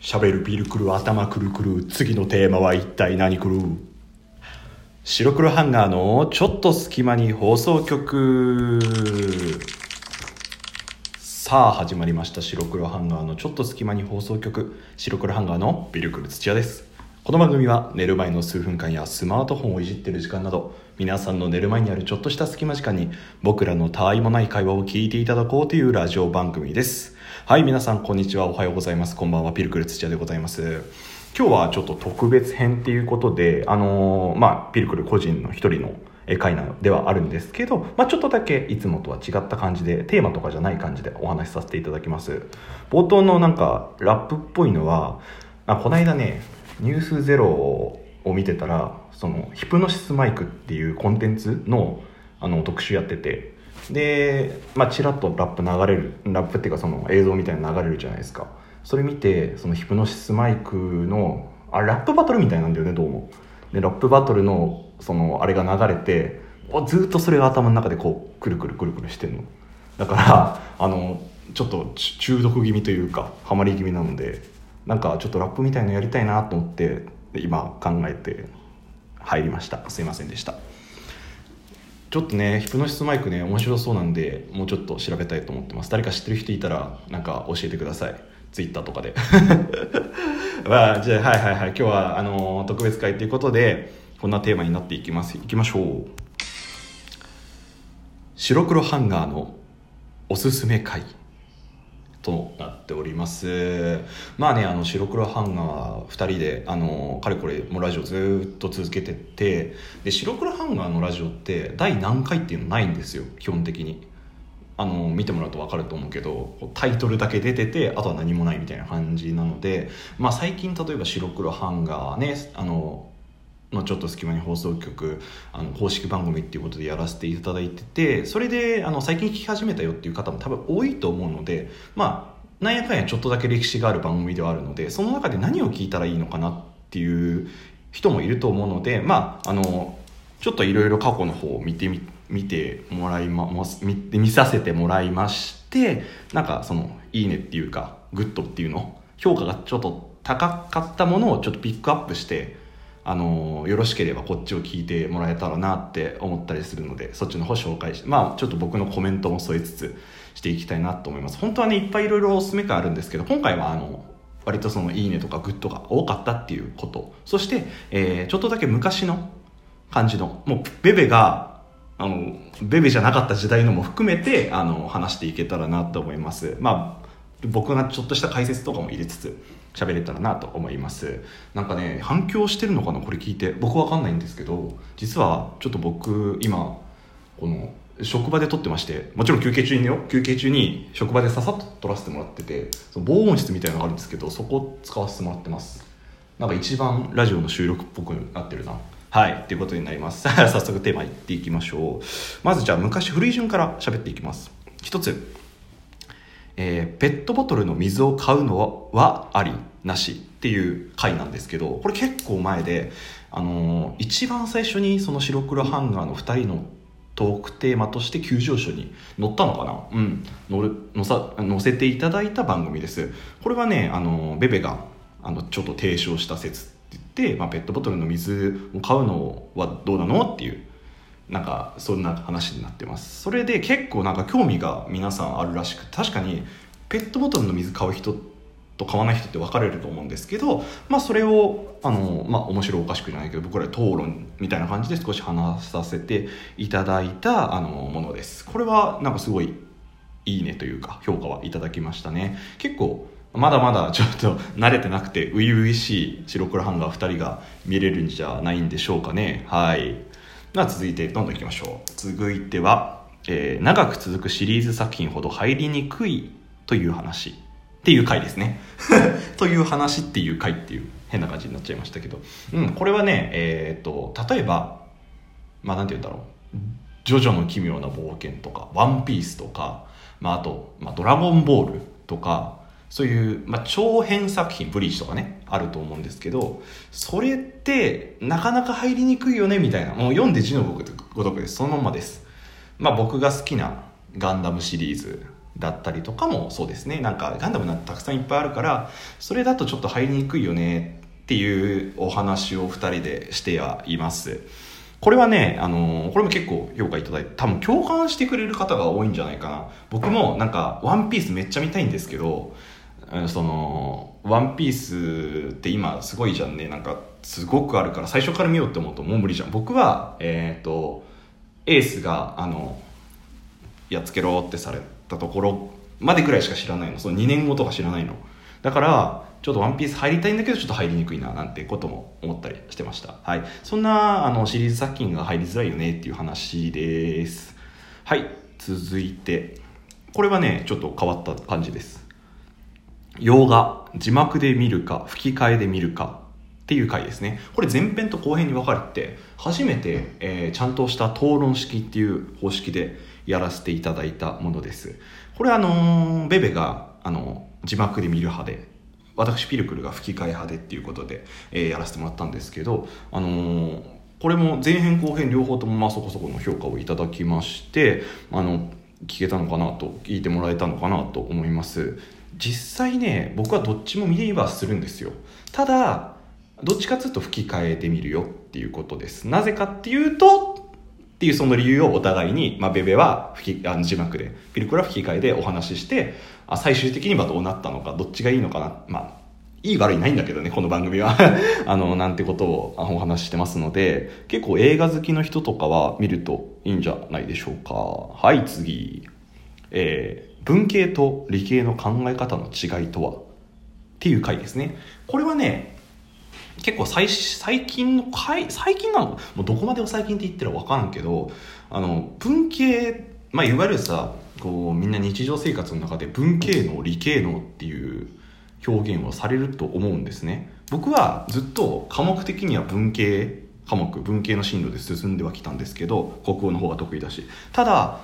喋るビルくる頭くるくる、次のテーマは一体何くる。白黒ハンガーのちょっと隙間に放送局。さあ始まりました、白黒ハンガーのちょっと隙間に放送局。白黒ハンガーのビルくる土屋です。この番組は寝る前の数分間やスマートフォンをいじってる時間など、皆さんの寝る前にあるちょっとした隙間時間に僕らのたわいもない会話を聞いていただこうというラジオ番組です。はい、皆さんこんにちは、おはようございます、こんばんは、ビルくる土屋でございます。今日はちょっと特別編ということで、ビルくる個人の一人の会なのではあるんですけど、ちょっとだけいつもとは違った感じで、テーマとかじゃない感じでお話しさせていただきます。冒頭のラップっぽいのは、この間ね、ニュースゼロを見てたら、そのヒプノシスマイクっていうコンテンツの、特集やってて、で、チラッとラップっていうかその映像みたいなの流れるじゃないですか。それ見て、そのヒプノシスマイクのラップバトルみたいなんだよね、どうも。でラップバトルのそのあれが流れて、ずっとそれが頭の中でこうくるくるくるくるしてんの。だからちょっと中毒気味というかハマり気味なので、ちょっとラップみたいのやりたいなと思って今考えて入りました。すいませんでした。ちょっとね、ヒプノシスマイクね、面白そうなんで、もうちょっと調べたいと思ってます。誰か知ってる人いたら教えてください、ツイッターとかでじゃあはい、今日は特別会ということで、こんなテーマになっていきましょう。白黒ハンガーのおすすめ会となっております。白黒ハンガー2人でかれこれもラジオずっと続けてて、で白黒ハンガーのラジオって第何回っていうのないんですよ、基本的に。見てもらうと分かると思うけど、タイトルだけ出てて、あとは何もないみたいな感じなので、最近例えば白黒ハンガーね、のちょっと隙間に放送局公式番組っていうことでやらせていただいてて、それで最近聞き始めたよっていう方も多分多いと思うので、なんやかんやちょっとだけ歴史がある番組ではあるので、その中で何を聞いたらいいのかなっていう人もいると思うので、ちょっといろいろ過去の方を見させてもらいまして、そのいいねっていうかグッドっていうの、評価がちょっと高かったものをちょっとピックアップして、よろしければこっちを聞いてもらえたらなって思ったりするので、そっちの方紹介して、ちょっと僕のコメントも添えつつしていきたいなと思います。本当はね、いっぱいいろいろおすすめ感あるんですけど、今回は割とそのいいねとかグッドが多かったっていうこと、そして、ちょっとだけ昔の感じの、もうベベがベベじゃなかった時代のも含めて話していけたらなと思います。僕がちょっとした解説とかも入れつつ喋れたらなと思います。反響してるのかな、これ聞いて。僕わかんないんですけど、実はちょっと僕今この職場で撮ってまして、もちろん休憩中に職場でささっと撮らせてもらってて、その防音室みたいなのがあるんですけど、そこを使わせてもらってます。一番ラジオの収録っぽくなってるな。はい、ということになります。早速テーマいっていきましょう。まずじゃあ古い順から喋っていきます。一つ、ペットボトルの水を買うのはありなしっていう回なんですけど、これ結構前で、一番最初にその白黒ハンガーの2人のトークテーマとして急上昇に乗ったのかな、乗せていただいた番組です。これはね、ベベがちょっと提唱した説。でペットボトルの水を買うのはどうなのっていうそんな話になってます。それで結構興味が皆さんあるらしく、確かにペットボトルの水買う人と買わない人って分かれると思うんですけど、それを面白おかしくじゃないけど、僕ら討論みたいな感じで少し話させていただいたものです。これはすごいいいねというか評価はいただきましたね。結構まだまだちょっと慣れてなくて初々しい白黒ハンガー2人が見れるんじゃないんでしょうかね。はい。では続いてどんどんいきましょう。続いては、長く続くシリーズ作品ほど入りにくいという話っていう回ですね。という話っていう回っていう変な感じになっちゃいましたけど、これはね、例えばなんて言うんだろう、ジョジョの奇妙な冒険とかワンピースとか、あと、ドラゴンボールとか。そういう、長編作品、ブリーチとかね、あると思うんですけど、それってなかなか入りにくいよねみたいな、もう読んで字のごとくです、そのまんまです。僕が好きなガンダムシリーズだったりとかもそうですね。なんかガンダムなんてたくさんいっぱいあるからそれだとちょっと入りにくいよねっていうお話を2人でしてはいます。これはね、これも結構評価いただいて、多分共感してくれる方が多いんじゃないかな。僕もなんかワンピースめっちゃ見たいんですけど、そのワンピースって今すごいじゃんね、なんかすごくあるから最初から見ようって思うともう無理じゃん。僕はエースがやっつけろってされたところまでぐらいしか知らないの。その2年後とか知らないのだから、ちょっとワンピース入りたいんだけどちょっと入りにくいななんてことも思ったりしてました。はい、そんなシリーズ作品が入りづらいよねっていう話です。はい、続いてこれはねちょっと変わった感じです。洋画字幕で見るか吹き替えで見るかっていう回ですね。これ前編と後編に分かれて初めて、ちゃんとした討論式っていう方式でやらせていただいたものです。これベベが字幕で見る派で、私ピルクルが吹き替え派でっていうことで、やらせてもらったんですけど、これも前編後編両方ともまあそこそこの評価をいただきまして、聞けたのかなと、聞いてもらえたのかなと思います。実際ね僕はどっちも見ればするんですよ。ただどっちかというと吹き替えてみるよっていうことです。なぜかっていうとっていうその理由をお互いに、ベベは字幕でピルクルは吹き替えでお話しして、最終的にはどうなったのか、どっちがいいのかな、いい悪いないんだけどね、この番組はなんてことをお話ししてますので、結構映画好きの人とかは見るといいんじゃないでしょうか。はい、次、文系と理系の考え方の違いとはっていう回ですね。これはね結構最近の回、最近なのもうどこまでを最近って言ってるか分からんけど、文系、いわゆるさこうみんな日常生活の中で文系の理系のっていう表現をされると思うんですね。僕はずっと科目的には文系の進路で進んではきたんですけど、国語の方が得意だし、ただ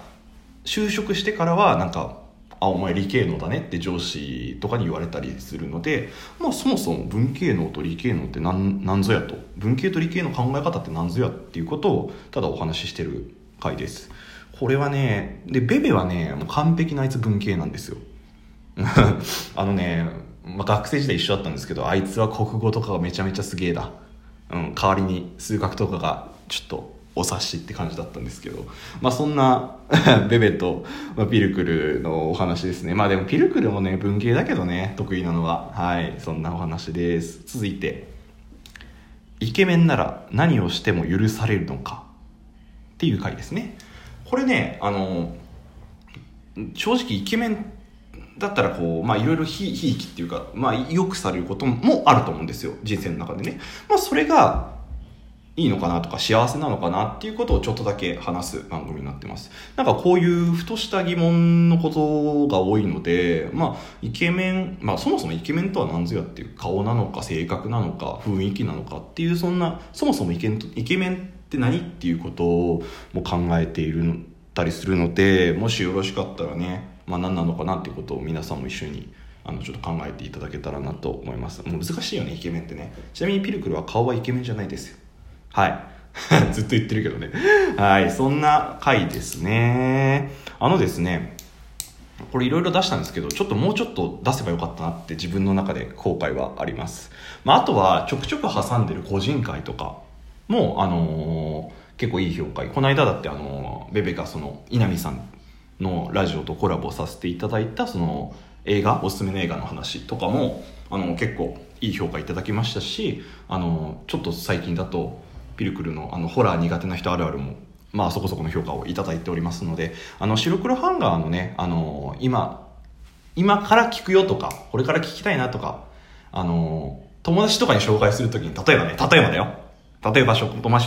就職してからはなんかお前理系能だねって上司とかに言われたりするので、そもそも文系能と理系能って何ぞやと、文系と理系の考え方って何ぞやっていうことをただお話ししてる回です。これはね、でベベはねもう完璧なあいつ文系なんですよ学生時代一緒だったんですけど、あいつは国語とかがめちゃめちゃすげえだ、代わりに数学とかがちょっとお察しって感じだったんですけど、そんなベベとピルクルのお話ですね。でもピルクルもね文系だけどね得意なのは。はい、そんなお話です。続いてイケメンなら何をしても許されるのかっていう回ですね。これね正直イケメンだったらこういろいろひいきっていうかよくされることもあると思うんですよ、人生の中でね。それがいいのかなとか幸せなのかなっていうことをちょっとだけ話す番組になってます。なんかこういうふとした疑問のことが多いので、イケメン、そもそもイケメンとは何ぞやっていう、顔なのか性格なのか雰囲気なのかっていう、そんなそもそもイケメンって何っていうことをも考えているたりするので、もしよろしかったらね、何なのかなっていうことを皆さんも一緒にちょっと考えていただけたらなと思います。もう難しいよねイケメンってね。ちなみにピルクルは顔はイケメンじゃないですよ。はいずっと言ってるけどねはい、そんな回ですね。ですね、これいろいろ出したんですけど、もうちょっと出せばよかったなって自分の中で後悔はあります。あとはちょくちょく挟んでる個人回とかも結構いい評価。この間だってベベがその稲見さんのラジオとコラボさせていただいたその映画、おすすめの映画の話とかも結構いい評価いただきましたし、ちょっと最近だとピルクルのホラー苦手な人あるあるもそこそこの評価をいただいておりますので、白黒ハンガーのね今から聞くよとかこれから聞きたいなとか友達とかに紹介するときに、例えば友達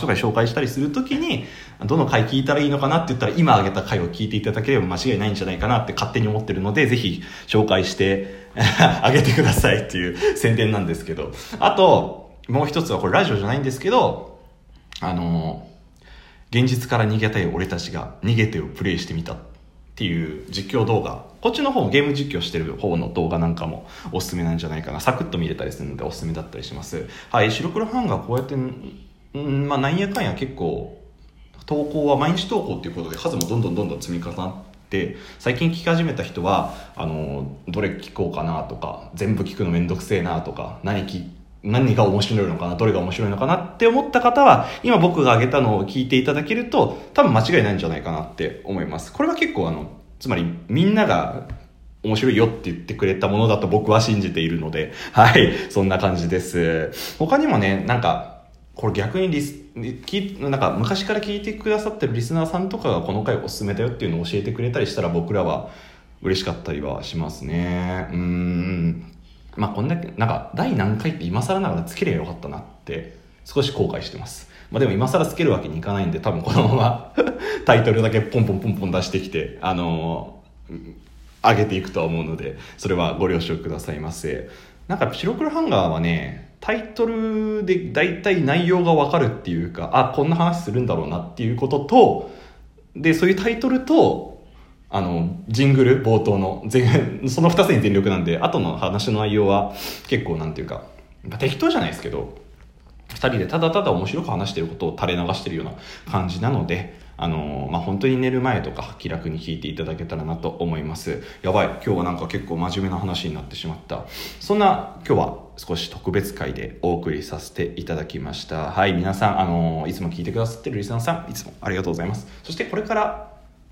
とかに紹介したりするときにどの回聞いたらいいのかなって言ったら、今挙げた回を聞いていただければ間違いないんじゃないかなって勝手に思ってるので、ぜひ紹介してあげてくださいっていう宣伝なんですけど、あともう一つはこれラジオじゃないんですけど、現実から逃げたい俺たちが逃げてをプレイしてみたっていう実況動画、こっちの方ゲーム実況してる方の動画なんかもおすすめなんじゃないかな。サクッと見れたりするのでおすすめだったりします。はい、白黒ファンがこうやってなんやかんや結構投稿は毎日投稿っていうことで数もどんどん積み重なっって最近聞き始めた人はどれ聞こうかなとか全部聞くのめんどくせえなとか何が面白いのかなどれが面白いのかなって思った方は今僕が挙げたのを聞いていただけると多分間違いないんじゃないかなって思います。これは結構つまりみんなが面白いよって言ってくれたものだと僕は信じているので、はい、そんな感じです。他にもね、これ逆に昔から聞いてくださってるリスナーさんとかがこの回おすすめだよっていうのを教えてくれたりしたら僕らは嬉しかったりはしますね。こんだけ第何回って今更ながらつければよかったなって少し後悔してます。でも今更つけるわけにいかないんで多分このままタイトルだけポンポンポンポン出してきて上げていくとは思うのでそれはご了承くださいませ。白黒ハンガーはねタイトルでだいたい内容がわかるっていうかこんな話するんだろうなっていうこととでそういうタイトルとジングル冒頭のその2つに全力なんで後の話の内容は結構なんていうか適当じゃないですけど2人でただただ面白く話してることを垂れ流してるような感じなので本当に寝る前とか気楽に聞いていただけたらなと思います。やばい今日は結構真面目な話になってしまった。そんな今日は少し特別会でお送りさせていただきました。はい皆さんいつも聞いてくださってるリスナーさんいつもありがとうございます。そしてこれから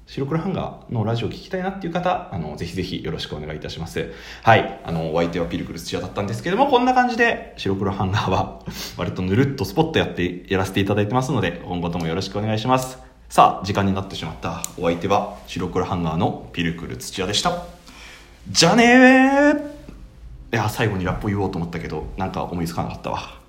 白黒ハンガーのラジオ聞きたいなっていう方ぜひぜひよろしくお願いいたします。はいお相手はピルクル土屋だったんですけどもこんな感じで白黒ハンガーは割とぬるっとスポットやらせていただいてますので今後ともよろしくお願いします。さあ時間になってしまった。お相手は白黒ハンガーのピルクル土屋でした。じゃねー。いや最後にラップを言おうと思ったけど思いつかなかったわ。